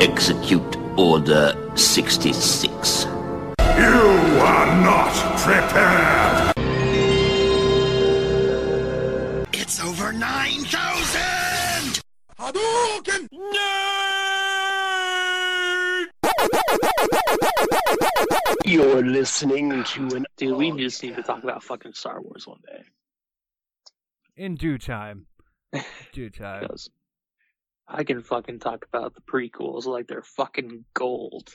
Execute Order 66. You are not prepared! It's over 9,000! Hadouken! Nerd! You're listening to an... Dude, we just need to talk about fucking Star Wars one day. In due time. Due time. I can fucking talk about the prequels like they're fucking gold.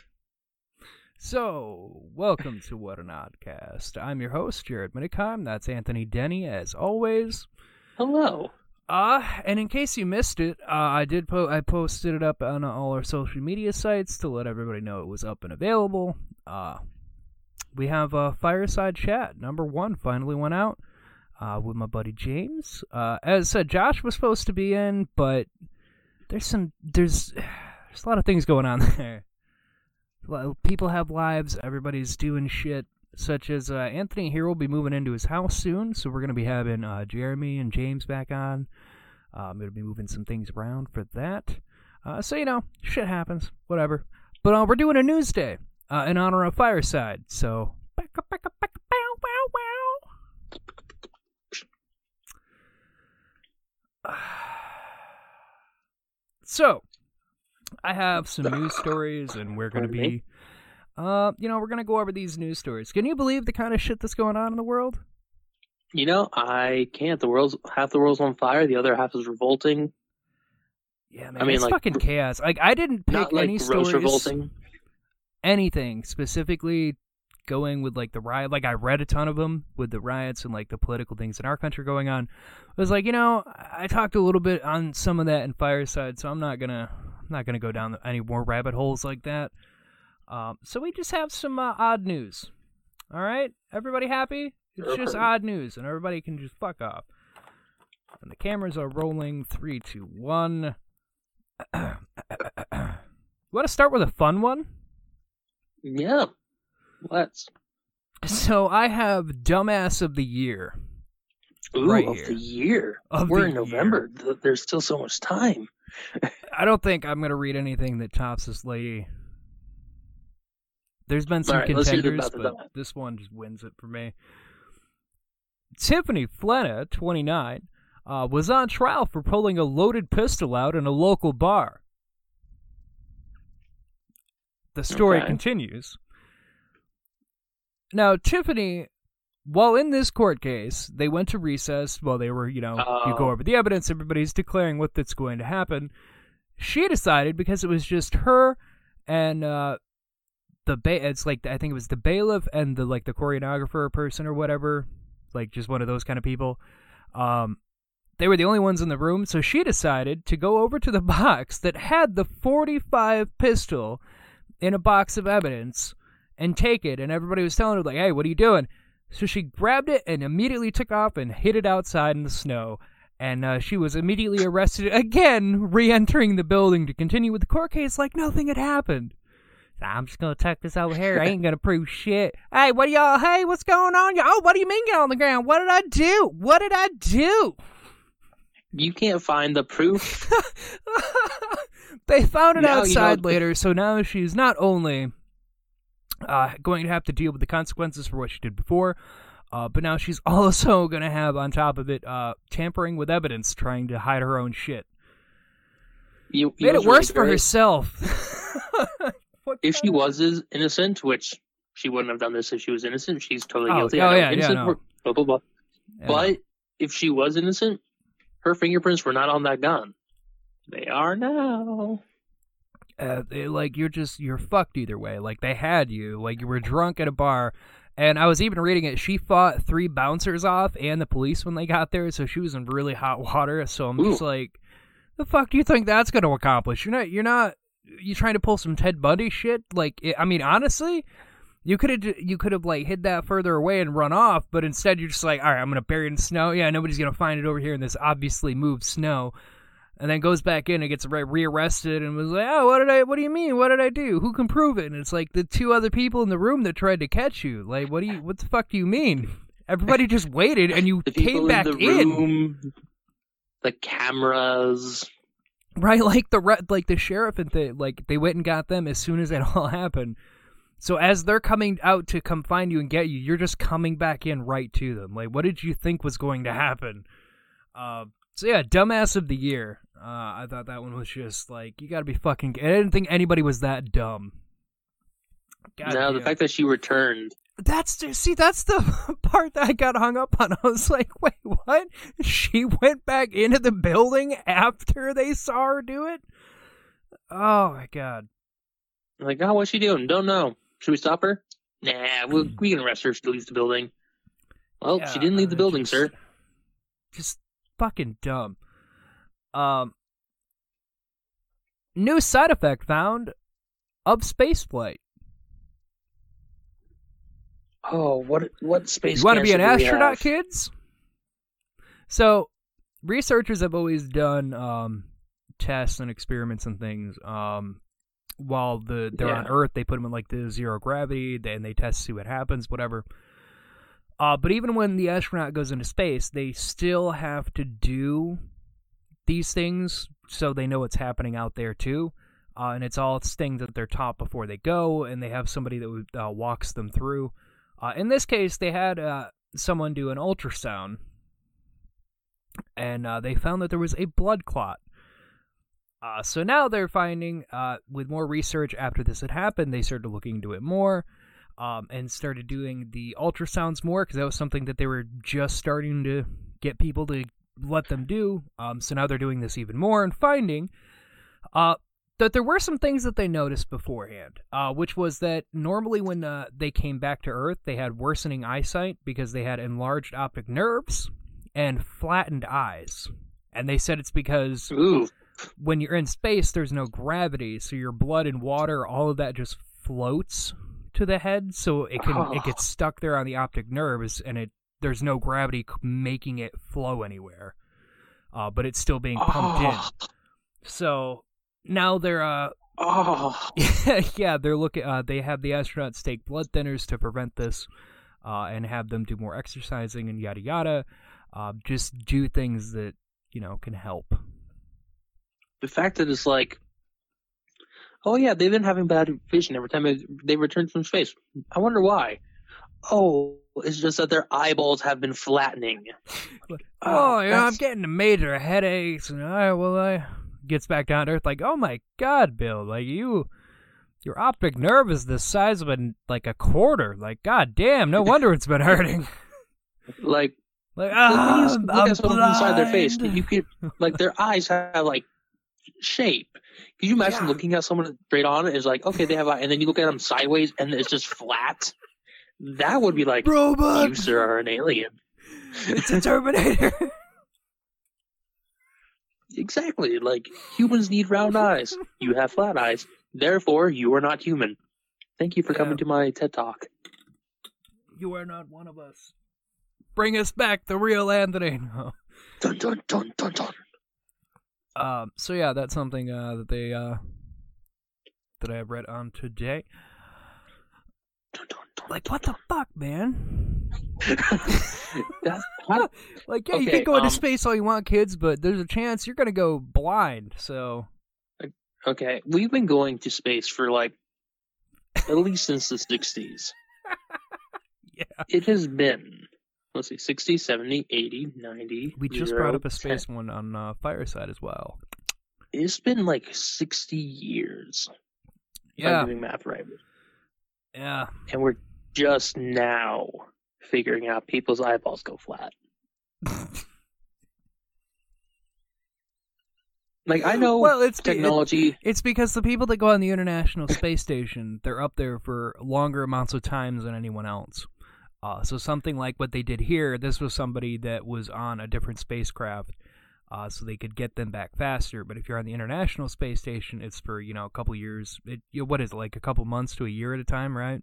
So, welcome to What an Oddcast. I'm your host, Jared Minicom. That's Anthony Denny, as always. Hello. And in case you missed it, I posted it up on all our social media sites to let everybody know it was up and available. We have a Fireside Chat, number 1, finally went out with my buddy James. As said, Josh was supposed to be in, but... There's a lot of things going on there. People have lives. Everybody's doing shit, such as Anthony here will be moving into his house soon, so we're going to be having Jeremy and James back on. I'm going to be moving some things around for that. So, you know, shit happens. Whatever. But we're doing a news day in honor of Fireside, so... So, I have some news stories, and we're going to be, we're going to go over these news stories. Can you believe the kind of shit that's going on in the world? You know, I can't. Half the world's on fire. The other half is revolting. Yeah, man, it's like, fucking chaos. Like, I didn't pick any stories. Revolting. Anything specifically going with, like, the riot. Like, I read a ton of them with the riots and, like, the political things in our country going on. It was like, you know, I talked a little bit on some of that in Fireside, so I'm not gonna go down any more rabbit holes like that. So we just have some odd news. All right? Everybody happy? It's just odd news, and everybody can just fuck off. And the cameras are rolling. 3, 2, 1. You want to start with a fun one? Yeah. Let's. So I have Dumbass of the Year. Ooh, right of here. The year. Of We're the in November. Year. There's still so much time. I don't think I'm going to read anything that tops this lady. There's been some contenders, but this one just wins it for me. Tiffany Fletta, 29, was on trial for pulling a loaded pistol out in a local bar. The story continues. Now, Tiffany, while in this court case, they went to recess while they were, you go over the evidence, everybody's declaring what's going to happen. She decided, because it was just her and I think it was the bailiff and the choreographer person or whatever, like just one of those kind of people. They were the only ones in the room, so she decided to go over to the box that had the .45 pistol in a box of evidence and take it, and everybody was telling her, like, hey, what are you doing? So she grabbed it and immediately took off and hid it outside in the snow, and she was immediately arrested again, re-entering the building to continue with the court case like nothing had happened. I'm just gonna tuck this over here. I ain't gonna prove shit. Hey, what are y'all? Hey, what's going on? Oh, what do you mean get on the ground? What did I do? What did I do? You can't find the proof. They found it outside later, so now she's not only... going to have to deal with the consequences for what she did before, but now she's also going to have, on top of it, tampering with evidence, trying to hide her own shit. You made it worse for herself. If she was innocent, which she wouldn't have done this if she was innocent, she's totally guilty. Blah, blah, blah. Yeah. But if she was innocent, her fingerprints were not on that gun. They are now. You're fucked either way. Like, they had you. Like, you were drunk at a bar. And I was even reading it. She fought 3 bouncers off and the police when they got there, so she was in really hot water. So I'm just like, the fuck do you think that's going to accomplish? You're trying to pull some Ted Bundy shit? Like, honestly, you could have like, hid that further away and run off, but instead you're just like, all right, I'm going to bury it in snow. Yeah, nobody's going to find it over here in this obviously moved snow. And then goes back in and gets rearrested and was like, oh, what do you mean? What did I do? Who can prove it? And it's like the 2 other people in the room that tried to catch you. Like, what the fuck do you mean? Everybody just waited and you came back in. The room, the cameras. Right, like the sheriff and thing, like they went and got them as soon as it all happened. So as they're coming out to come find you and get you, you're just coming back in right to them. Like, what did you think was going to happen? So yeah, dumbass of the year. I thought that one was just like, you gotta be fucking... I didn't think anybody was that dumb. God, no, damn. The fact that she returned. That's the part that I got hung up on. I was like, wait, what? She went back into the building after they saw her do it? Oh, my God. I'm like, oh, what's she doing? Don't know. Should we stop her? Nah, we can arrest her if she leaves the building. Well, yeah, she didn't leave the building, sir. Just fucking dumb. New side effect found of spaceflight. Oh, what space? You want to be an astronaut, kids? So, researchers have always done tests and experiments and things. While they're on Earth, they put them in like the zero gravity, and they test to see what happens, whatever. But even when the astronaut goes into space, they still have to do these things so they know what's happening out there too. And it's all things at their top before they go, and they have somebody that walks them through. In this case, they had someone do an ultrasound, and they found that there was a blood clot. So now they're finding, with more research after this had happened, they started looking into it more, and started doing the ultrasounds more, because that was something that they were just starting to get people to let them do. So now they're doing this even more and finding that there were some things that they noticed beforehand, which was that normally when they came back to Earth, they had worsening eyesight because they had enlarged optic nerves and flattened eyes. And they said it's because when you're in space, there's no gravity, so your blood and water, all of that just floats to the head, so it gets stuck there on the optic nerves, and there's no gravity making it flow anywhere, but it's still being pumped in. So... now they're they're looking. They have the astronauts take blood thinners to prevent this, and have them do more exercising and yada yada. Just do things that can help. The fact that it's like, oh yeah, they've been having bad vision every time they return from space. I wonder why. Oh, it's just that their eyeballs have been flattening. I'm getting major headaches, and I gets back down to Earth like, oh my God, Bill, like your optic nerve is the size of a quarter. Like, God damn, no wonder it's been hurting. Look at someone inside their face. You could, their eyes have shape. Could you imagine looking at someone straight on is like, okay, they have eye, and then you look at them sideways and it's just flat? That would be like, robot. You sir are an alien. It's a Terminator. Exactly, humans need round eyes. You have flat eyes. Therefore, you are not human. Thank you for coming to my TED Talk. You are not one of us. Bring us back, the real Anthony. Dun, dun, dun, dun, dun. So yeah, that's something that they that I have read on today. Dun, dun, dun, like, what the fuck, man? You can go into space all you want, kids, but there's a chance you're gonna go blind. So, okay, we've been going to space for at least since the 60s. Yeah, it has been. Let's see, 60, 70, 80, 90. We just brought up a space 10. One on Fireside as well. It's been 60 years. Yeah, if I'm doing math right. Yeah, and we're just now figuring out people's eyeballs go flat. I know, it's technology. It's because the people that go on the International Space Station, they're up there for longer amounts of time than anyone else. So something like what they did here, this was somebody that was on a different spacecraft, so they could get them back faster. But if you're on the International Space Station, it's for, a couple years. What is it, a couple months to a year at a time, right?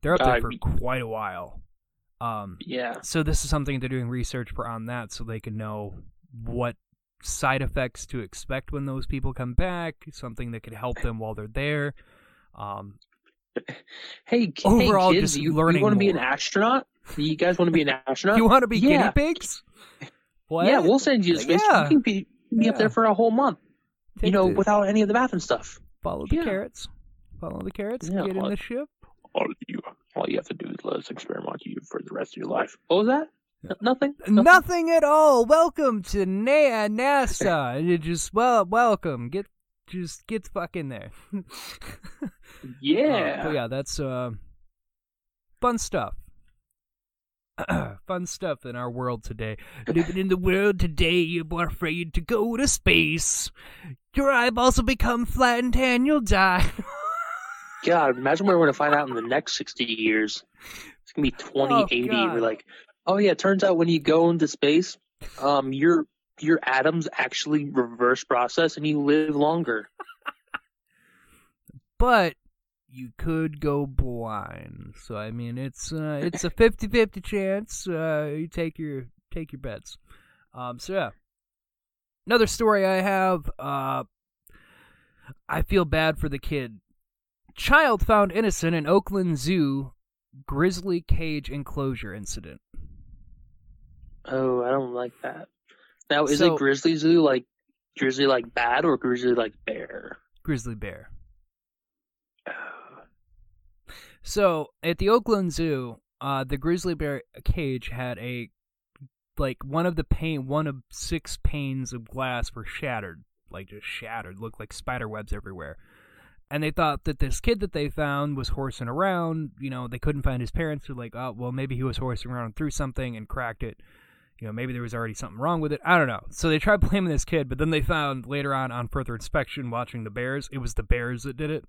They're up there for quite a while. So this is something they're doing research for on that, so they can know what side effects to expect when those people come back, something that could help them while they're there. Hey, kids, you want to be an astronaut? You guys want to be an astronaut? You want to be guinea pigs? What? Yeah, we'll send you to space. You can be up there for a whole month. Take this. Without any of the bathroom stuff. Follow the carrots. Follow the carrots. Yeah, get in the ship. All you have to do is let us experiment you for the rest of your life. What was that? Nothing at all. Welcome to NASA. Welcome. Get the fuck in there. Yeah. But yeah, that's fun stuff. Fun stuff in our world today. Living in the world today, you are afraid to go to space. Your eyeballs will become flattened and you'll die. God, imagine what we're going to find out in the next 60 years. It's going to be 2080. We're like, oh yeah, it turns out when you go into space, your atoms actually reverse process and you live longer. But you could go blind. So I mean, it's a 50-50 chance. You take your bets. So yeah, another story I have. I feel bad for the kid. Child found innocent in Oakland Zoo grizzly cage enclosure incident. Oh, I don't like that. Now, is it grizzly zoo grizzly like bad or grizzly like bear? Grizzly bear. So, at the Oakland Zoo, the grizzly bear cage had one of six panes of glass were shattered. Just shattered. Looked like spider webs everywhere. And they thought that this kid that they found was horsing around. They couldn't find his parents. They're like, oh, well, maybe he was horsing around and threw something and cracked it. Maybe there was already something wrong with it. I don't know. So they tried blaming this kid, but then they found later on further inspection, watching the bears, it was the bears that did it.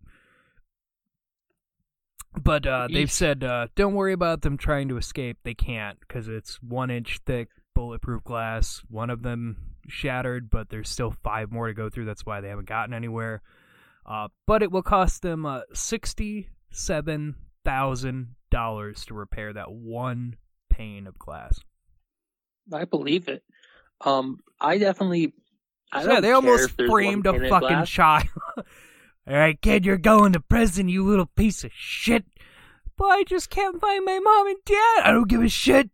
But they've said, don't worry about them trying to escape. They can't, because it's 1-inch thick, bulletproof glass. One of them shattered, but there's still 5 more to go through. That's why they haven't gotten anywhere. But it will cost them $67,000 to repair that one pane of glass. I believe it. I definitely... they almost framed a fucking child. All right, kid, you're going to prison, you little piece of shit. But I just can't find my mom and dad. I don't give a shit.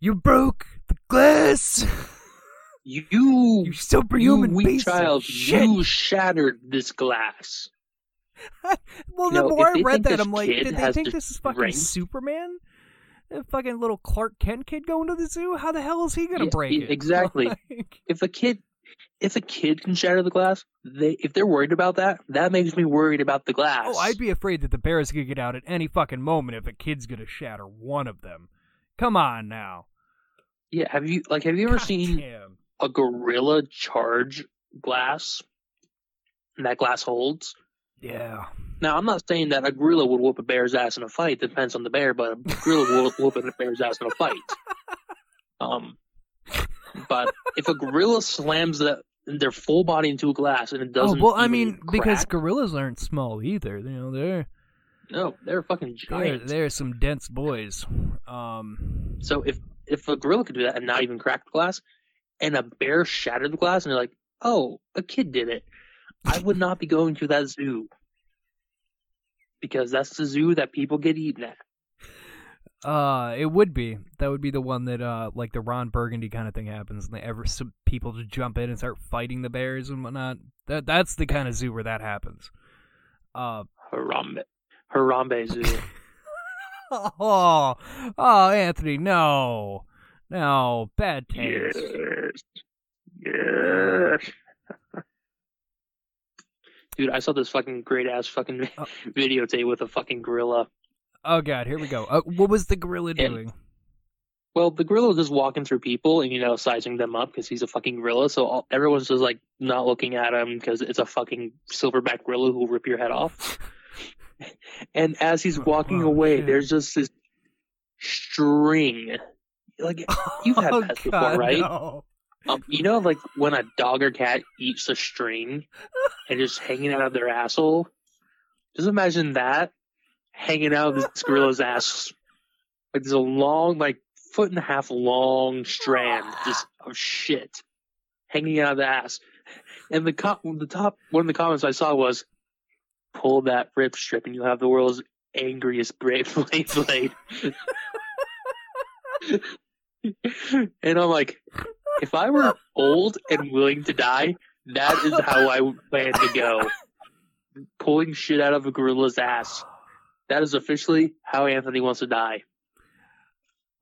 You broke the glass. You superhuman piece of shit. You shattered this glass. Well, the more I read that, I'm like, did they think this is fucking Superman? That fucking little Clark Kent kid going to the zoo? How the hell is he going to break it? Exactly. If a kid can shatter the glass, if they're worried about that, that makes me worried about the glass. Oh, I'd be afraid that the bears could get out at any fucking moment if a kid's gonna shatter one of them. Come on now. Yeah, have you ever seen a gorilla charge glass? And that glass holds? Yeah. Now, I'm not saying that a gorilla would whoop a bear's ass in a fight. Depends on the bear, but a gorilla would whoop a bear's ass in a fight. But if a gorilla slams their full body into a glass and it doesn't, because gorillas aren't small either. They're fucking giant. They're some dense boys. So if a gorilla could do that and not even crack the glass, and a bear shattered the glass, and they're like, oh, a kid did it, I would not be going to that zoo, because that's the zoo that people get eaten at. It would be. That would be the one that, the Ron Burgundy kind of thing happens, and some people just jump in and start fighting the bears and whatnot. That's the kind of zoo where that happens. Harambe Zoo. oh, Anthony, no, bad taste. Yes. Dude, I saw this fucking great ass fucking videotape with a fucking gorilla. Oh, God, here we go. What was the gorilla doing? Well, the gorilla was just walking through people and, sizing them up because he's a fucking gorilla. So everyone's just, not looking at him because it's a fucking silverback gorilla who will rip your head off. And as he's walking away, there's just this string. You've had pets before, right? No. When a dog or cat eats a string and just hanging out of their asshole? Just imagine that. Hanging out of this gorilla's ass. There's a long, 1.5 foot long strand just of shit hanging out of the ass. And one of the comments I saw was, pull that rip strip and you'll have the world's angriest blade. And I'm like, if I were old and willing to die, That is how I plan to go. Pulling shit out of a gorilla's ass. That is officially how Anthony wants to die.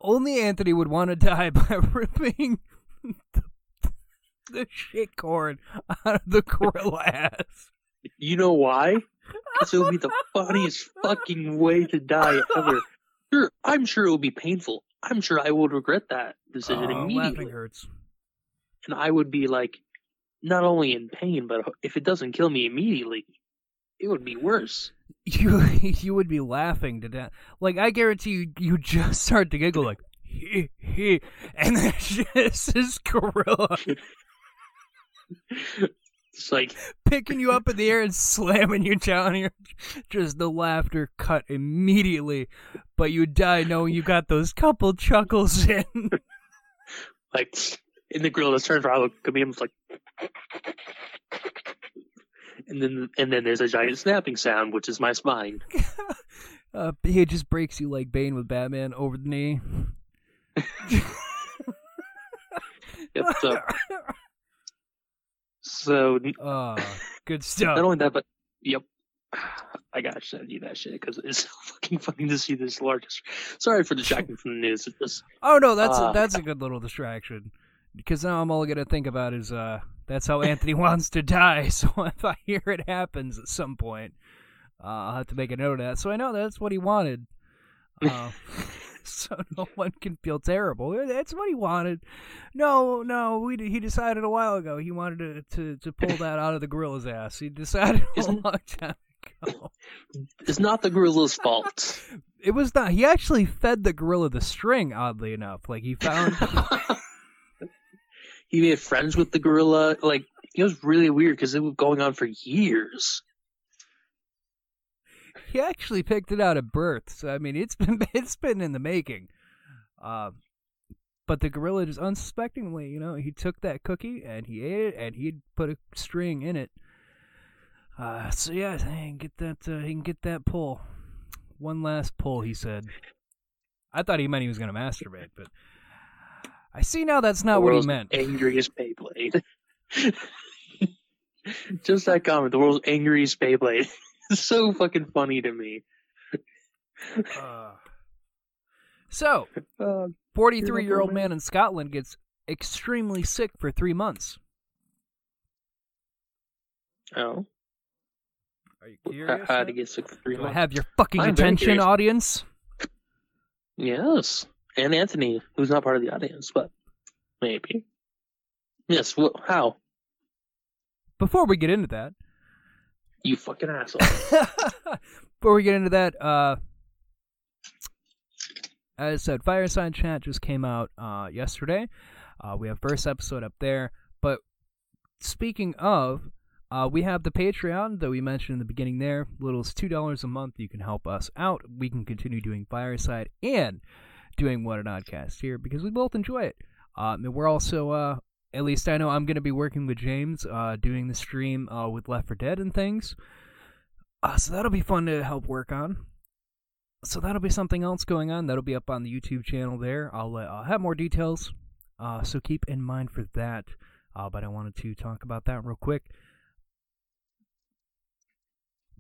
Only Anthony would want to die by ripping the shit cord out of the gorilla ass. You know why? Because it'll be the funniest fucking way to die ever. Sure, I'm sure it will be painful. I'm sure I would regret that decision immediately. Laughing hurts. And I would be like, not only in pain, but if it doesn't kill me immediately, it would be worse. You would be laughing to death. Like, I guarantee you, you just start to giggle like, he, he. And then this is gorilla. It's like picking you up in the air and slamming you down here. Just the laughter cut immediately. But you die knowing you got those couple chuckles in. Like, in the grill, this turns around, I look at me, I'm just like... And then there's a giant snapping sound, which is my spine. He just breaks you like Bane with Batman over the knee. Yep, so good stuff. Not only that, but yep, I gotta send you that shit because it's so fucking funny to see this largest. Sorry for distracting from the news. Oh no, that's a good little distraction. Because now I'm all going to think about is that's how Anthony wants to die. So if I hear it happens at some point, I'll have to make a note of that. So I know that's what he wanted. So no one can feel terrible. That's what he wanted. He decided a while ago he wanted to pull that out of the gorilla's ass. He decided a long time ago. It's not the gorilla's fault. It was not. He actually fed the gorilla the string, oddly enough. Like, he found... He made friends with the gorilla. Like, it was really weird because it was going on for years. He actually picked it out at birth, so I mean, it's been in the making. But the gorilla just unsuspectingly, he took that cookie and he ate it, and he'd put a string in it. So yeah, he can get that pull. One last pull, he said. I thought he meant he was going to masturbate, but. I see now that's not what he meant. The world's angriest Beyblade. Just that comment, the world's angriest Beyblade. It's so fucking funny to me. 43-year-old man in Scotland gets extremely sick for 3 months. Oh. Are you curious? How to get sick for 3 months? I have your fucking attention, audience? Yes. And Anthony, who's not part of the audience, but maybe. Yes, how? Before we get into that... You fucking asshole. Before we get into that, as I said, Fireside Chat just came out yesterday. We have first episode up there. But speaking of, we have the Patreon that we mentioned in the beginning there. Little as $2 a month. You can help us out. We can continue doing Fireside and... doing What an Oddcast here because we both enjoy it. And we're also, at least I know I'm going to be working with James, doing the stream with Left 4 Dead and things. So that'll be fun to help work on. So that'll be something else going on. That'll be up on the YouTube channel there. I'll have more details. So keep in mind for that. But I wanted to talk about that real quick.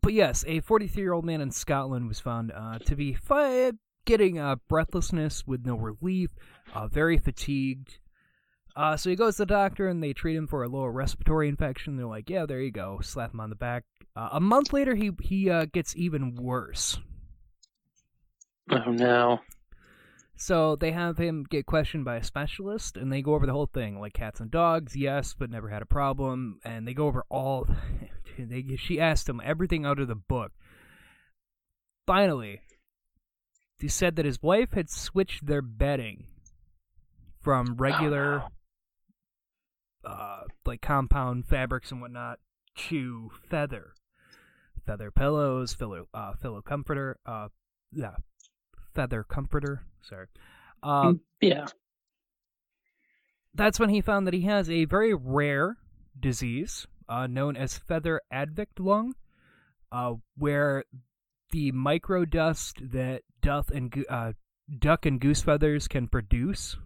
But yes, a 43-year-old man in Scotland was found to be getting breathlessness with no relief, very fatigued. So he goes to the doctor and they treat him for a lower respiratory infection. They're like, yeah, there you go. Slap him on the back. A month later, he gets even worse. Oh, no. So they have him get questioned by a specialist and they go over the whole thing. Like cats and dogs, yes, but never had a problem. And they go over all... she asked him everything out of the book. Finally... He said that his wife had switched their bedding from regular, compound fabrics and whatnot to feather pillows, pillow comforter, feather comforter. Sorry, yeah. That's when he found that he has a very rare disease known as feather advict lung, where the micro dust that duck and goose feathers can produce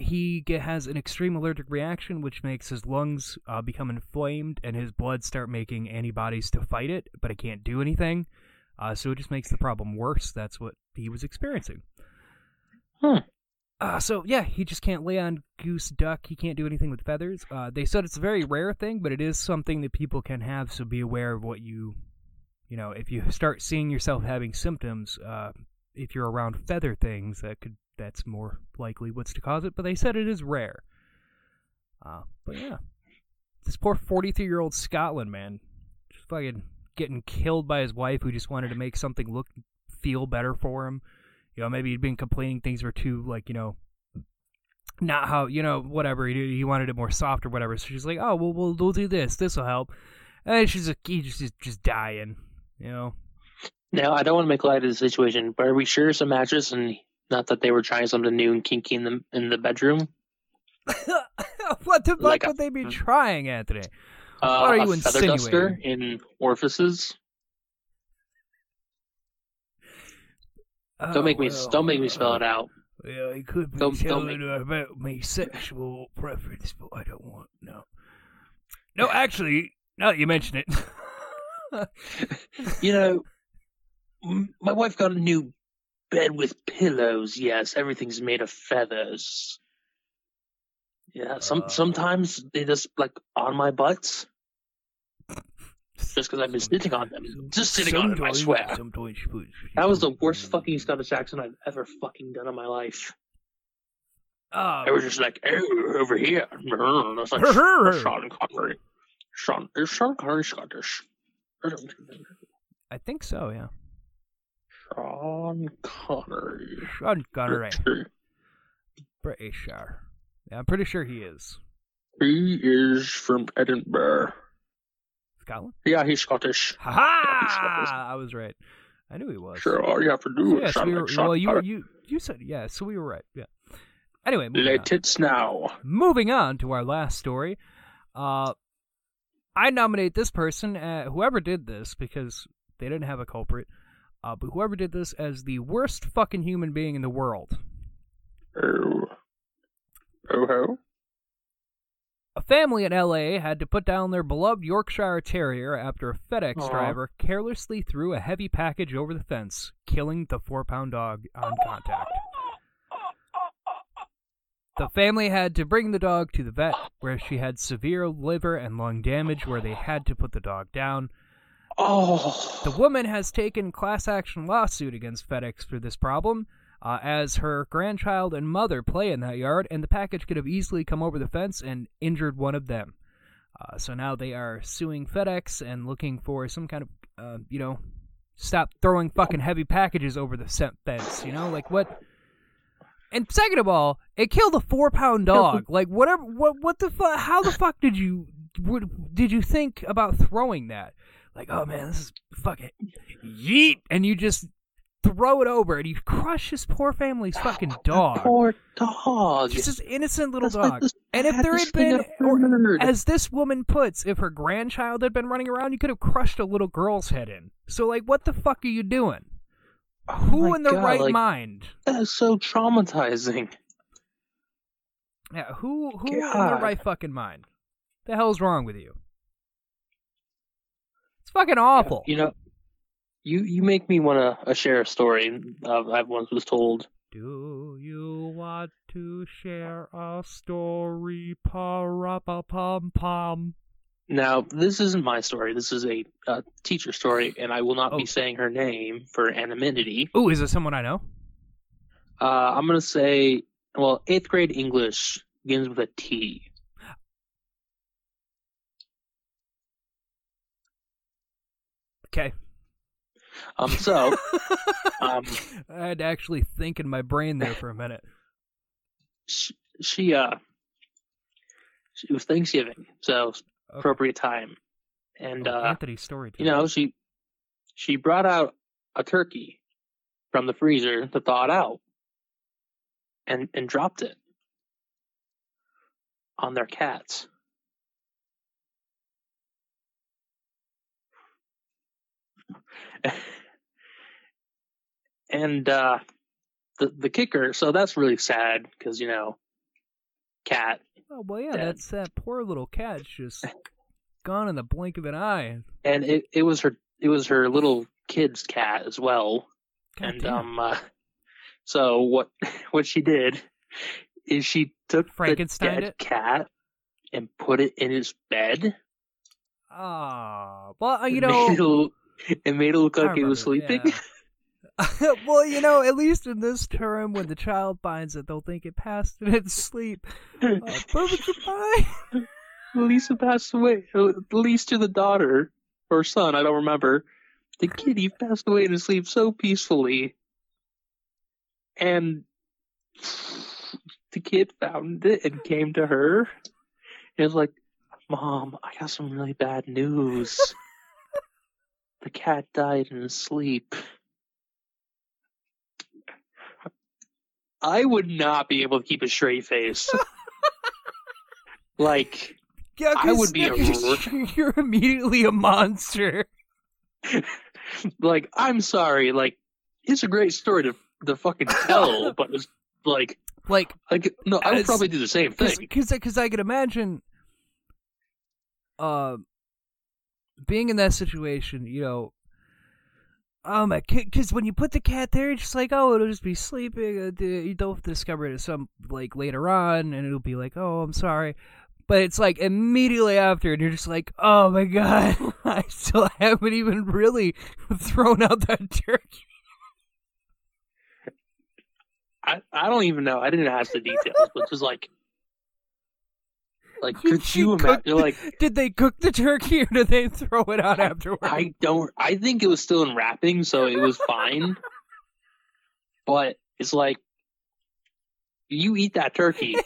he has an extreme allergic reaction, which makes his lungs become inflamed and his blood start making antibodies to fight it, but it can't do anything. So it just makes the problem worse. That's what he was experiencing. Huh. So, yeah, he just can't lay on goose, duck. He can't do anything with feathers. They said it's a very rare thing, but it is something that people can have, so be aware of what you know, if you start seeing yourself having symptoms, if you're around feather things, that's more likely what's to cause it, but they said it is rare. But yeah. This poor 43-year-old Scotland man, just fucking getting killed by his wife who just wanted to make something feel better for him. You know, maybe he'd been complaining things were too, like, you know, not how, you know, whatever. He wanted it more soft or whatever. So she's like, oh, well, we'll do this. This will help. And she's like, he's just dying, you know. Now, I don't want to make light of the situation, but are we sure it's a mattress and not that they were trying something new and kinky in the bedroom? What the fuck would they be trying, Anthony? What are you insinuating? A feather duster in orifices? Don't make me spell it out. Yeah, it could be about my sexual preference, but I don't want no. No, actually, now that you mention it, you know, my wife got a new bed with pillows. Yes, everything's made of feathers. Yeah, sometimes they just like on my butts. Just because I've been sitting on them. Just sitting on them, I swear. That was the worst fucking Scottish accent I've ever fucking done in my life. It was just like, oh, over here. It's like, Sean Connery. Is Sean Connery Scottish? I think so, yeah. Sean Connery. Sean Connery. Pretty sure. Yeah, I'm pretty sure he is. He is from Edinburgh. Scotland? Yeah, he's Scottish. I was right. I knew he was. Sure, all you have to do is... you said, yeah, so we were right. Yeah. Anyway, moving on to our last story. I nominate this person, whoever did this, because they didn't have a culprit, but whoever did this as the worst fucking human being in the world. Oh. Oh, ho? A family in L.A. had to put down their beloved Yorkshire Terrier after a FedEx driver carelessly threw a heavy package over the fence, killing the 4-pound dog on contact. The family had to bring the dog to the vet, where she had severe liver and lung damage, where they had to put the dog down. Oh. The woman has taken a class action lawsuit against FedEx for this problem. As her grandchild and mother play in that yard, and the package could have easily come over the fence and injured one of them. So now they are suing FedEx and looking for some kind of, you know, stop throwing fucking heavy packages over the fence, you know? Like, what? And second of all, it killed a 4-pound dog. Like, whatever, what the fuck, how the fuck did you think about throwing that? Like, oh man, this is fucking yeet, and you just... throw it over, and you crush his poor family's fucking dog. Poor dog. Just this innocent little dog. And if there had been, or, as this woman puts, if her grandchild had been running around, you could have crushed a little girl's head in. So, like, what the fuck are you doing? Who in their right mind? That is so traumatizing. Yeah, who in their right fucking mind? The hell's wrong with you? It's fucking awful. You know. You make me want to share a story I once was told. Do you want to share a story? Pa-ra-pa-pom-pom. Now, this isn't my story. This is a teacher story, and I will not be saying her name for anonymity. Ooh, is it someone I know? I'm going to say, 8th grade English begins with a T. Okay. I had to actually think in my brain there for a minute. She was Thanksgiving, so appropriate time. And Anthony's story. You know, she brought out a turkey from the freezer to thaw it out, and dropped it on their cats. And the kicker, so that's really sad because, you know, cat. Oh, well, yeah, dead. That's that poor little cat just gone in the blink of an eye. And it was her little kid's cat as well. God and damn. So what she did is she took Frankenstein the dead cat and put it in his bed. Ah, well, you know, it made it look like he was sleeping. Yeah. Well, you know, at least in this term, when the child finds it, they'll think it passed in its sleep. But it's fine. At least it passed away. At least to the daughter or son, I don't remember. The kitty passed away in his sleep so peacefully. And the kid found it and came to her. And was like, Mom, I got some really bad news. The cat died in his sleep. I would not be able to keep a straight face. Like, yeah, I would be you're immediately a monster. Like, I'm sorry. Like, it's a great story to fucking tell, but it's like, no, I would probably do the same thing. Because I could imagine, being in that situation, you know. Because when you put the cat there, it's just like, oh, it'll just be sleeping. You don't discover it some like later on, and it'll be like, oh, I'm sorry. But it's like immediately after, and you're just like, oh my god, I still haven't even really thrown out that turkey. I don't even know. I didn't ask the details, but just like could you imagine? Like, did they cook the turkey or did they throw it out afterwards? I think it was still in wrapping, so it was fine. But it's like, you eat that turkey.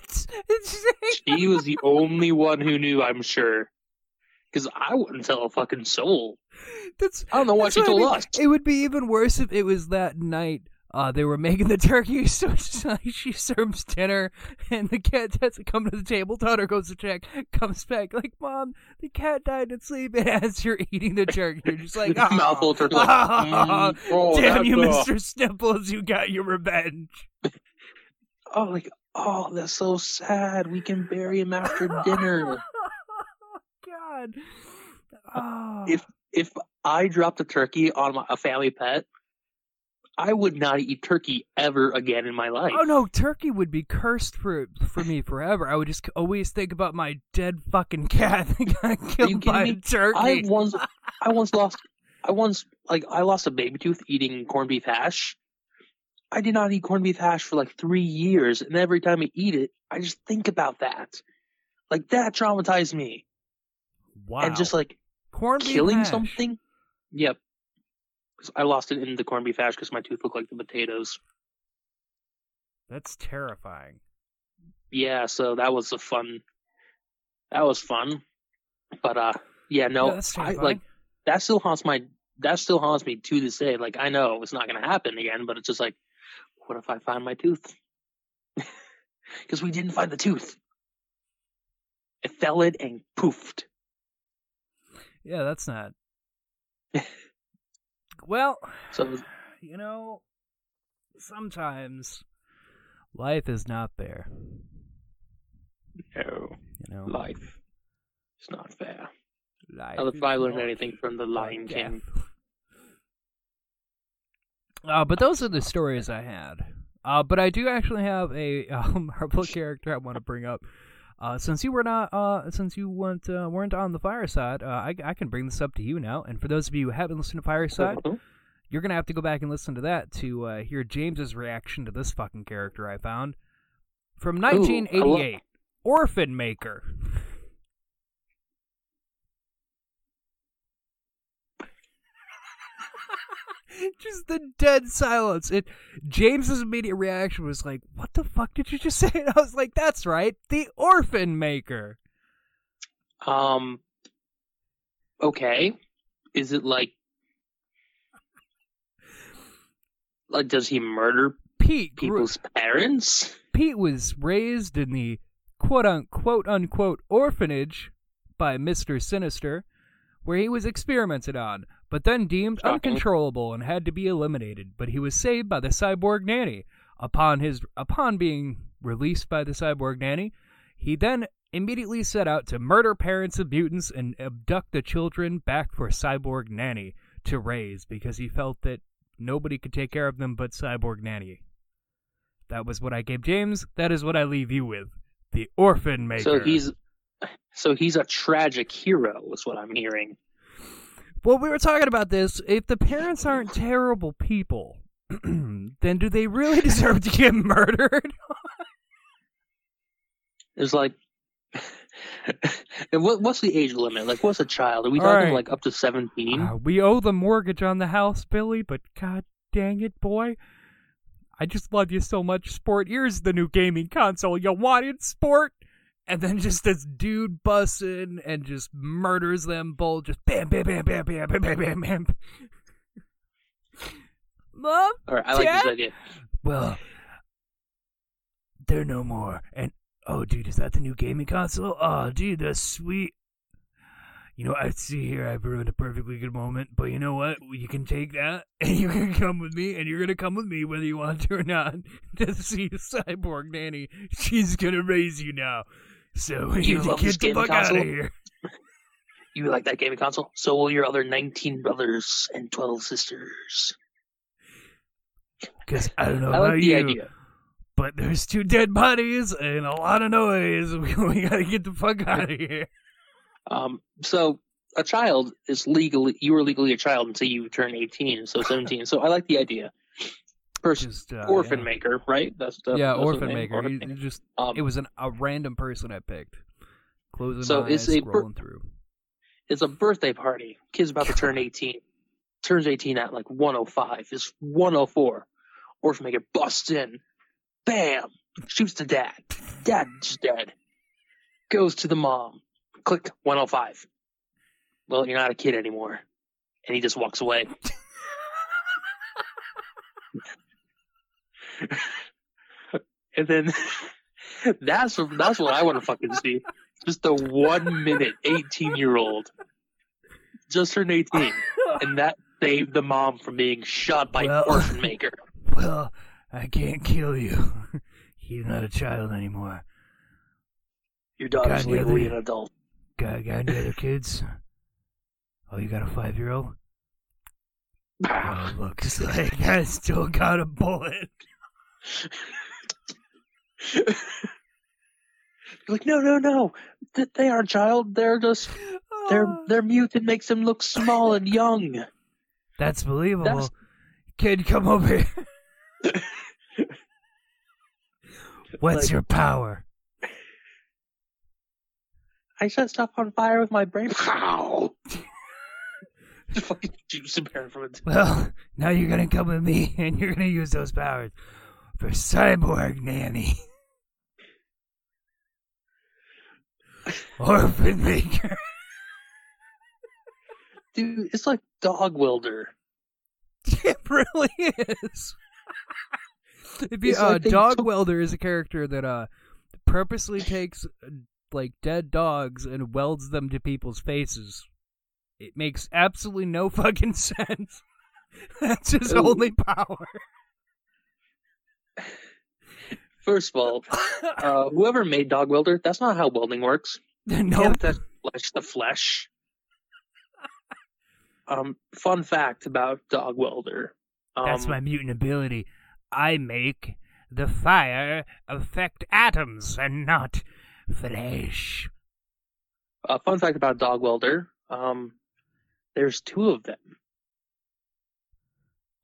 She was the only one who knew, I'm sure, because I wouldn't tell a fucking soul. I don't know why she told us. It would be even worse if it was that night. They were making the turkey, so it's like she serves dinner, and the cat has to come to the table. Daughter goes to check, comes back, like, Mom, the cat died in sleep, and as you're eating the turkey, you're just like, oh, mouthful turkey. Oh, damn you, Mr. Snipples, you got your revenge. Oh, like, oh, that's so sad. We can bury him after dinner. Oh, God. Oh. If I dropped a turkey on a family pet, I would not eat turkey ever again in my life. Oh, no, turkey would be cursed for me forever. I would just always think about my dead fucking cat that got killed by a turkey. I once lost a baby tooth eating corned beef hash. I did not eat corned beef hash for 3 years, and every time I eat it, I just think about that. Like, that traumatized me. Wow. And just, corned killing beef hash. Something? Yep. I lost it in the corned beef hash because my tooth looked like the potatoes. That's terrifying. Yeah, so that was fun. But that still haunts me to this day. Like, I know it's not gonna happen again, but it's just like, what if I find my tooth? Because we didn't find the tooth. It fell in and poofed. Yeah, that's not. Well, so, you know, sometimes life is not there. No, you know? Life is not fair. Now, if I learned anything from the Lion King. But those are the stories I had. But I do actually have a horrible character I want to bring up. Since you weren't on the Fireside, I can bring this up to you now. And for those of you who haven't listened to Fireside, you're gonna have to go back and listen to that to hear James's reaction to this fucking character I found from 1988, Orphan Maker. Just the dead silence. James's immediate reaction was like, what the fuck did you just say? And I was like, that's right, the Orphan Maker. Okay. Is it like does he murder people's parents? Pete was raised in the quote unquote orphanage by Mr. Sinister, where he was experimented on, but then deemed uncontrollable and had to be eliminated. But he was saved by the Cyborg Nanny. Upon being released by the Cyborg Nanny, He then immediately set out to murder parents of mutants and abduct the children back for Cyborg Nanny to raise, because he felt that nobody could take care of them but Cyborg Nanny. That was what I gave James. That is what I leave you with. The Orphan Maker. So he's a tragic hero, is what I'm hearing. Well, we were talking about this. If the parents aren't terrible people, then do they really deserve to get murdered? It's like, and what's the age limit? Like, what's a child? Are we talking like up to 17? We owe the mortgage on the house, Billy, but god dang it, boy. I just love you so much, sport. Here's the new gaming console you wanted, sport. And then just this dude busts in and just murders them both. Just bam, bam, bam, bam, bam, bam, bam, bam, bam. Mom? All right, I like this idea. Well, they're no more. And, oh, dude, is that the new gaming console? Oh, dude, that's sweet. You know, I see here I've ruined a perfectly good moment, but you know what? You can take that, and you can come with me, and you're going to come with me whether you want to or not to see Cyborg Nanny. She's going to raise you now. So you need to get the fuck out of here. You like that gaming console? So will your other 19 brothers and 12 sisters. Because I don't know about you, idea. But there's two dead bodies and a lot of noise. We got to get the fuck out of here. So a child is you were legally a child until you turn 18, so 17. So I like the idea. Person's Orphan Maker, right? That's Orphan Maker. Orphan Maker. Just it was a random person I picked. Closing my eyes, scrolling through. It's a birthday party. Kid's about to turn 18. Turns 18 at like 1:05. It's 1:04. Orphan Maker busts in. Bam! Shoots the dad. Dad's dead. Goes to the mom. Click 1:05. Well, you're not a kid anymore. And he just walks away. And then that's what I want to fucking see. Just a 1 minute 18-year-old. Just turned 18. And that saved the mom from being shot by Orphan Maker. Well, I can't kill you. You're not a child anymore. Your daughter's legally an adult. Got any other kids? Oh, you got a 5-year-old? Oh, looks like I still got a bullet. You're like, no. They aren't child. They're just, their mutant makes them look small and young. That's believable. Kid, come over here. What's your power? I set stuff on fire with my brain. How? Just fucking juice the parent from it. Well, now you're gonna come with me, and you're gonna use those powers for Cyborg Nanny, Orphan Maker. Dude, it's like Dog Welder. It really is. Dog Welder is a character that purposely takes like dead dogs and welds them to people's faces. It makes absolutely no fucking sense. That's his only power. First of all, whoever made Dog Welder, that's not how welding works. No, that's flesh to flesh. Fun fact about Dog Welder. That's my mutant ability. I make the fire affect atoms and not flesh. A fun fact about Dog Welder, there's two of them.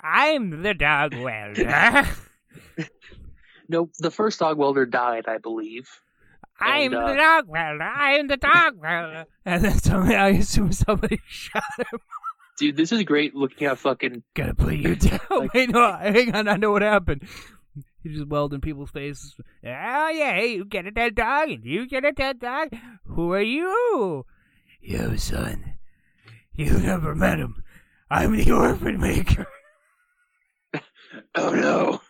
I'm the Dog Welder. No, the first Dog Welder died, I believe. I'm the Dog Welder. I'm the Dog Welder. And then I assume somebody shot him. Dude, this is great looking at fucking... Gotta put you down. Like... Wait, no, hang on, I know what happened. He's just welding people's faces. Oh, yeah, hey, you get it, that dog, and you get it, that dog. Who are you? Yo, son, you've never met him. I'm the Orphan Maker. Oh, no.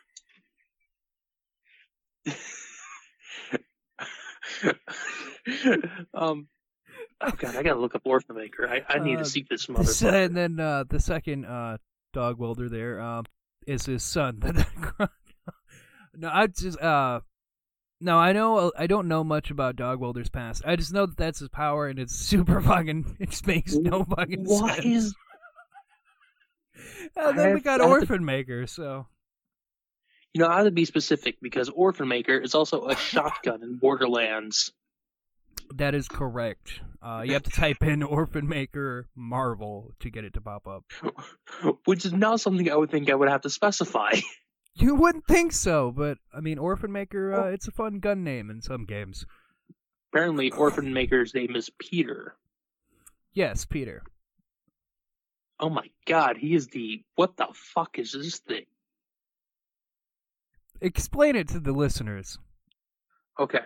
Oh, God, I gotta look up Orphan Maker. I need to see this motherfucker. And then the second Dog Welder there is his son. No, I just No, I don't know much about Dog Welder's past. I just know that that's his power, and it's super fucking. It makes no fucking sense. Then we got Orphan Maker, so. You know, I have to be specific because Orphan Maker is also a shotgun in Borderlands. That is correct. You have to type in Orphan Maker Marvel to get it to pop up. Which is not something I would think I would have to specify. You wouldn't think so, but, I mean, Orphan Maker, it's a fun gun name in some games. Apparently, Orphan Maker's name is Peter. Yes, Peter. Oh my god, he is the... What the fuck is this thing? Explain it to the listeners. Okay,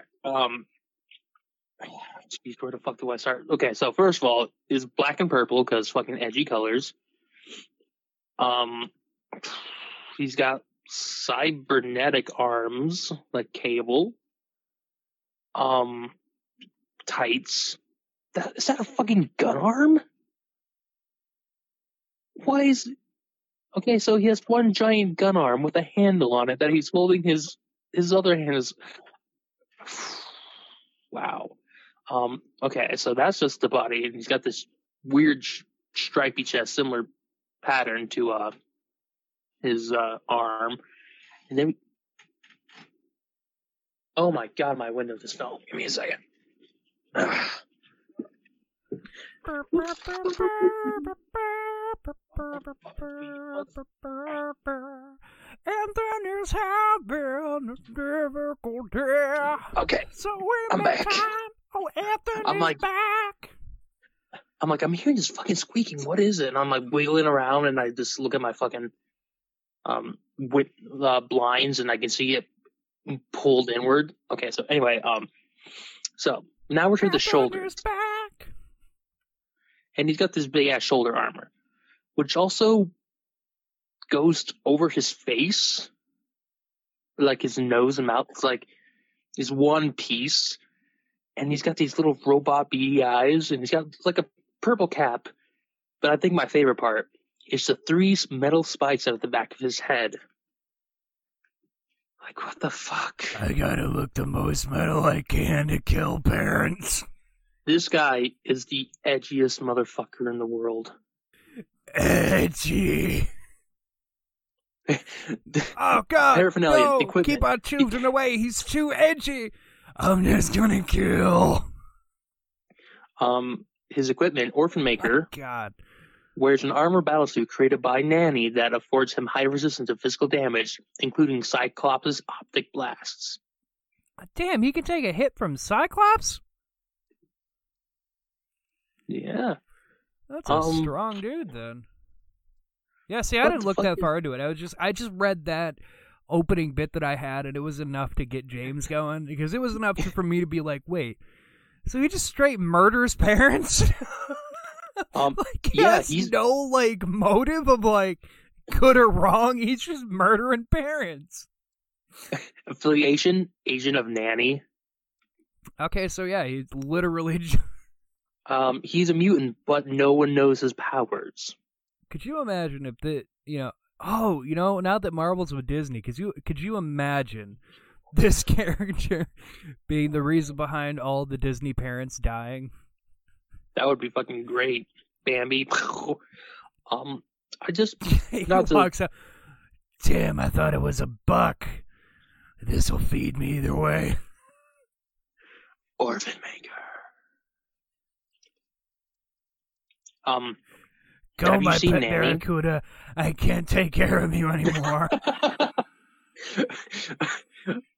Jeez, where the fuck do I start? Okay, so first of all, is black and purple, because fucking edgy colors. He's got cybernetic arms, like Cable. Tights. Is that a fucking gun arm? Why is... Okay, so he has one giant gun arm with a handle on it that he's holding his other hand is... Wow. Okay, so that's just the body, and he's got this weird stripy chest, similar pattern to his arm. And then, oh my god, my window just fell. Give me a second. And the news have been a difficult day. Okay, so I'm back. Oh, Anthony's back. I'm hearing this fucking squeaking. What is it? And I'm like wiggling around, and I just look at my fucking blinds, and I can see it pulled inward. Okay, so anyway, so now we're to the shoulders. Back. And he's got this big ass shoulder armor, which also goes over his face, like his nose and mouth. It's like is one piece. And he's got these little robot beady eyes, and he's got like a purple cap. But I think my favorite part is the three metal spikes out at the back of his head. Like, what the fuck? I gotta look the most metal I can to kill parents. This guy is the edgiest motherfucker in the world. Edgy. Oh, God. Paraphernalia, no, equipment. Keep our children away. He's too edgy. I'm just gonna kill. His equipment, Orphan Maker, wears an armor battlesuit created by Nanny that affords him high resistance to physical damage, including Cyclops' optic blasts. Damn, he can take a hit from Cyclops? Yeah. That's a strong dude, then. Yeah, see, I didn't look that far into it. I just read that opening bit that I had, and it was enough to get James going, because it was enough for me to be like, wait, so he just straight murders parents? Like, he's no, like, motive of, like, good or wrong, he's just murdering parents. Affiliation, agent of Nanny. Okay, so yeah, he's literally he's a mutant, but no one knows his powers. Could you imagine if the, you know, oh, you know, now that Marvel's with Disney, could you imagine this character being the reason behind all the Disney parents dying? That would be fucking great, Bambi. I just... he walks out. Damn, I thought it was a buck. This will feed me either way. Orphan Maker. Go, have my pet barracuda. I can't take care of you anymore.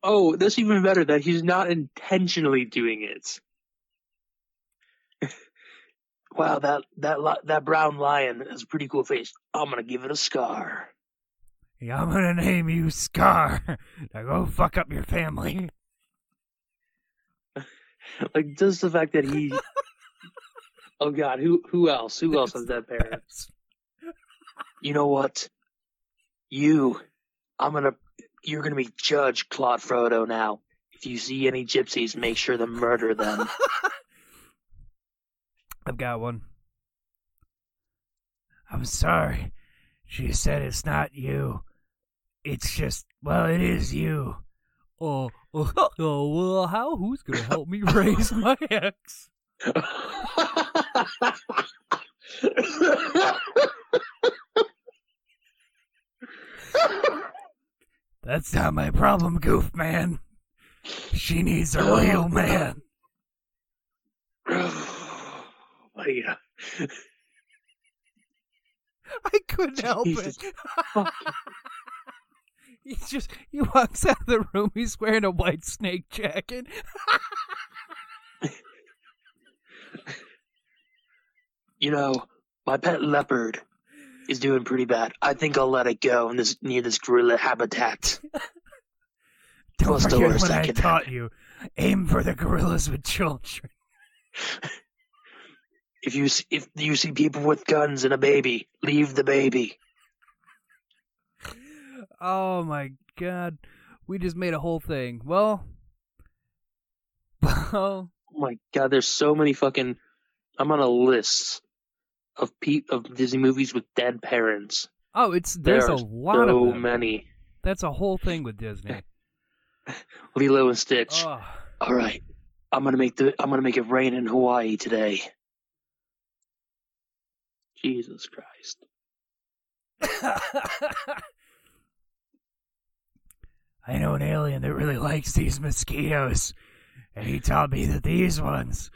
Oh, that's even better that he's not intentionally doing it. Wow, that brown lion has a pretty cool face. I'm going to give it a scar. Yeah, I'm going to name you Scar. Now go fuck up your family. Like, just the fact that he... Oh God, who else? Who else has dead parents? You know what? You're gonna be Judge Claude Frodo now. If you see any gypsies, make sure to murder them. I've got one. I'm sorry. She said it's not you. It's just, well, it is you. Who's gonna help me raise my ex? That's not my problem, goof man. She needs a real man. Oh my God. I couldn't help it. He walks out of the room. He's wearing a white snake jacket. You know, my pet leopard is doing pretty bad. I think I'll let it go in this near this gorilla habitat. Don't forget what I taught you. Aim for the gorillas with children. If you see people with guns and a baby, leave the baby. Oh my God, we just made a whole thing. Well. Oh my God, there's so many fucking. I'm on a list of Disney movies with dead parents. Oh, there's a lot of them. So many. That's a whole thing with Disney. Lilo and Stitch. Oh. All right, I'm gonna make it rain in Hawaii today. Jesus Christ. I know an alien that really likes these mosquitoes, and he taught me that these ones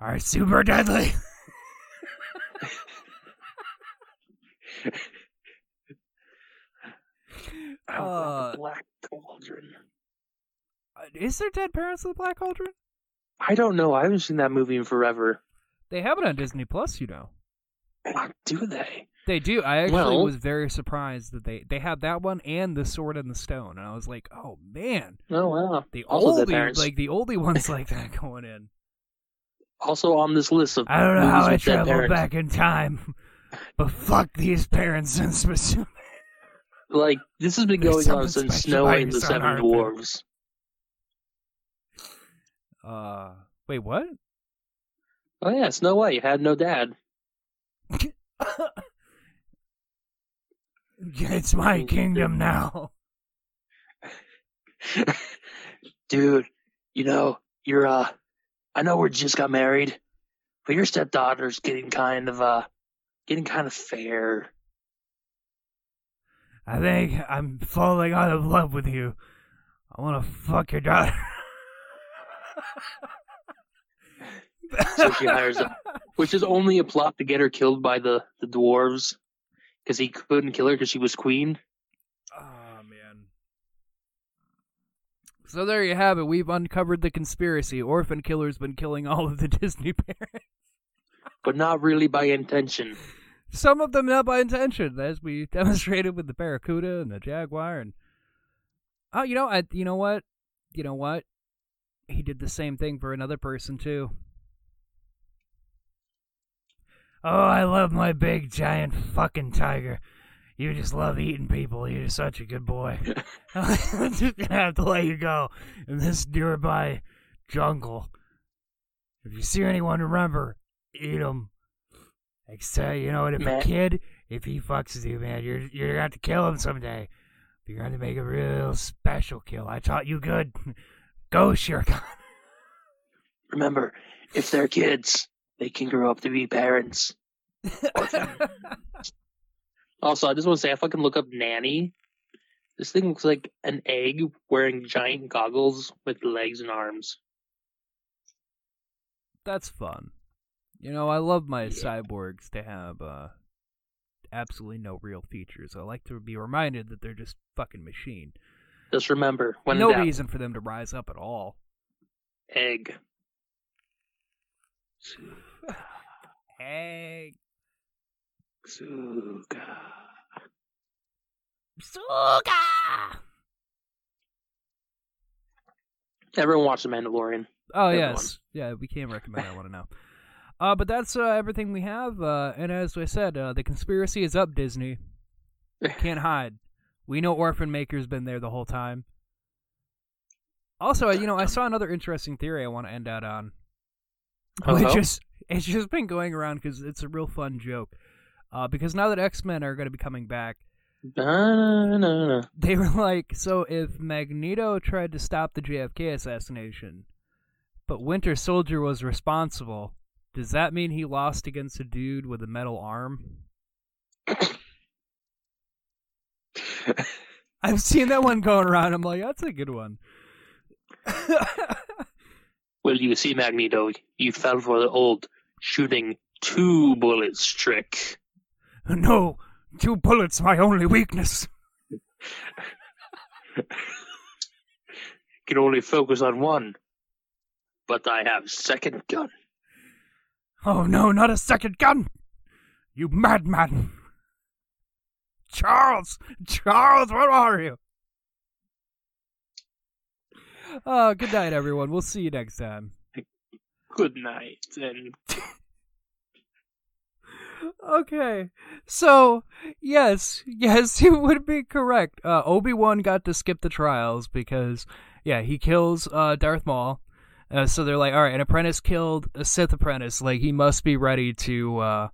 are super deadly. The Black Cauldron. Is there dead parents of the Black Cauldron? I don't know. I haven't seen that movie in forever. They have it on Disney Plus, you know. Do they? They do. I actually was very surprised that they had that one and The Sword in the Stone, and I was like, "Oh man!" Oh wow! The oldie ones like that going in. Also on this list of I don't know how I traveled back in time, but fuck these parents since like this has been going on since Snow White and the Seven Dwarves. Wait, what? Oh yeah, Snow White had no dad. It's my kingdom now. Dude, you know, you're I know we just got married, but your stepdaughter's getting kind of fair. I think I'm falling out of love with you. I wanna fuck your daughter. So she hires him, which is only a plot to get her killed by the dwarves, because he couldn't kill her because she was queen. Oh, man. So there you have it. We've uncovered the conspiracy. Orphan Killer's been killing all of the Disney parents. But not really by intention. Some of them not by intention, as we demonstrated with the Barracuda and the Jaguar. And oh, You know what? He did the same thing for another person, too. Oh, I love my big, giant fucking tiger. You just love eating people. You're such a good boy. I'm just going to have to let you go in this nearby jungle. If you see anyone, remember, eat them. Except, you know what, if a kid, if he fucks with you, man, you're going to have to kill him someday. But you're going to make a real special kill. I taught you good. Go, Shere Khan. Remember, if they're kids... They can grow up to be parents. Also, I just want to say, I fucking look up nanny. This thing looks like an egg wearing giant goggles with legs and arms. That's fun. You know, I love my cyborgs to have absolutely no real features. I like to be reminded that they're just fucking machine. Just remember. When no reason for them to rise up at all. Egg. Egg. Suga. Everyone watch The Mandalorian. Oh, everyone. Yes. Yeah, we can't recommend that one enough. But that's everything we have. And as I said, the conspiracy is up, Disney. Can't hide. We know Orphan Maker's been there the whole time. Also, you know, I saw another interesting theory I want to end out on. It's just been going around because it's a real fun joke. Because now that X-Men are going to be coming back, No. They were like, so if Magneto tried to stop the JFK assassination, but Winter Soldier was responsible, does that mean he lost against a dude with a metal arm? I've seen that one going around. I'm like, that's a good one. Well, you see, Magneto, you fell for the old shooting two bullets trick. No, two bullets, my only weakness. Can only focus on one, but I have second gun. Oh no, not a second gun! You madman! Charles, where are you? Oh, good night, everyone. We'll see you next time. Good night, and... Okay, so, yes, you would be correct. Obi-Wan got to skip the trials because, yeah, he kills Darth Maul. So they're like, all right, an apprentice killed a Sith apprentice. Like, he must be ready to...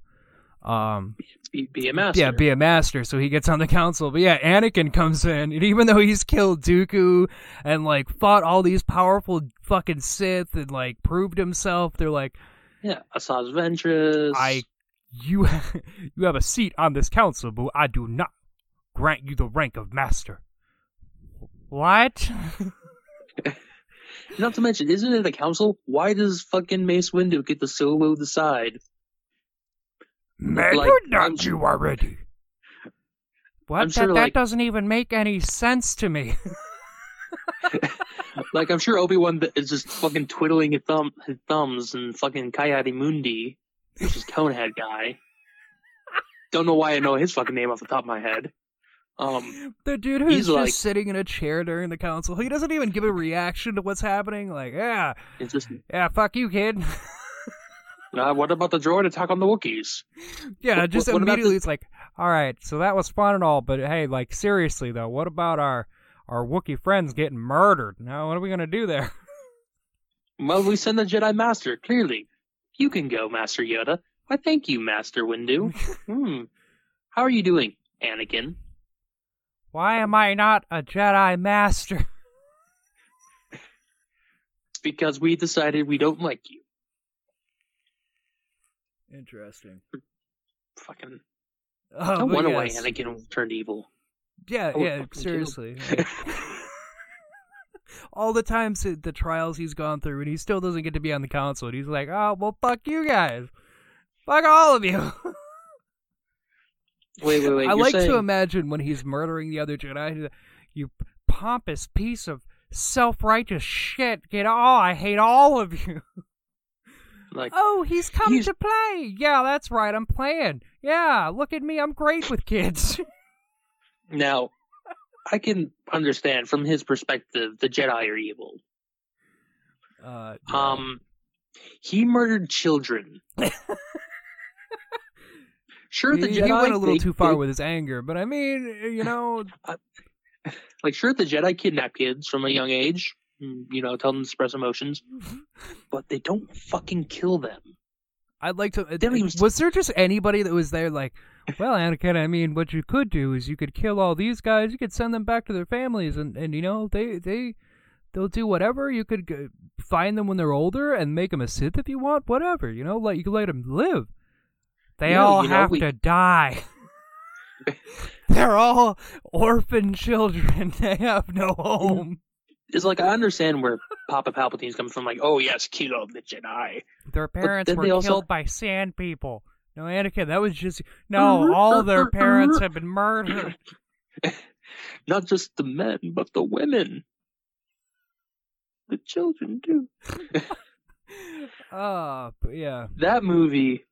Be a master. Yeah, be a master, so he gets on the council. But yeah, Anakin comes in, and even though he's killed Dooku and, like, fought all these powerful fucking Sith and, like, proved himself, they're like... Yeah, Asajj Ventress. You have a seat on this council, but I do not grant you the rank of master. What? Not to mention, isn't it a council? Why does fucking Mace Windu get to solo the side? Maybe like, not you already. What? Sure, that doesn't even make any sense to me. Like, I'm sure Obi-Wan is just fucking twiddling his thumbs and fucking Kayati Mundi, which is Conehead guy. Don't know why I know his fucking name off the top of my head. The dude who's just like, sitting in a chair during the council, he doesn't even give a reaction to what's happening. Like, yeah, it's just, yeah, fuck you, kid. What about the droid attack on the Wookiees? Yeah, what immediately it's like, all right, so that was fun and all, but hey, like, seriously, though, what about our Wookiee friends getting murdered? Now, what are we going to do there? Well, we send the Jedi Master, clearly. You can go, Master Yoda. Why, thank you, Master Windu. How are you doing, Anakin? Why am I not a Jedi Master? Because we decided we don't like you. Interesting. Fucking. No wonder why Anakin turned evil. Yeah, seriously. Like, all the times the trials he's gone through, and he still doesn't get to be on the council, and he's like, oh, well, fuck you guys. Fuck all of you. Wait. I like to imagine when he's murdering the other Jedi, he's like, you pompous piece of self-righteous shit. I hate all of you. Like, oh, he's coming to play. Yeah, that's right. I'm playing. Yeah, look at me. I'm great with kids. Now, I can understand from his perspective, the Jedi are evil. He murdered children. Sure, the Jedi went a little too far with his anger, but I mean, you know, like, sure, the Jedi kidnap kids from a young age. You know, tell them to express emotions, but they don't fucking kill them. I'd like to... was there just anybody that was there like, well, Anakin, I mean, what you could do is you could kill all these guys, you could send them back to their families, and you know, they'll do whatever. You could find them when they're older and make them a Sith if you want, whatever, you know, like, you could let them live. They all have to die. They're all orphan children. They have no home. It's like, I understand where Papa Palpatine's coming from, like, oh yes, kill the Jedi. Their parents were killed by sand people. No, Anakin, that was just... No, all their parents have been murdered. Not just the men, but the women. The children, too. But yeah. That movie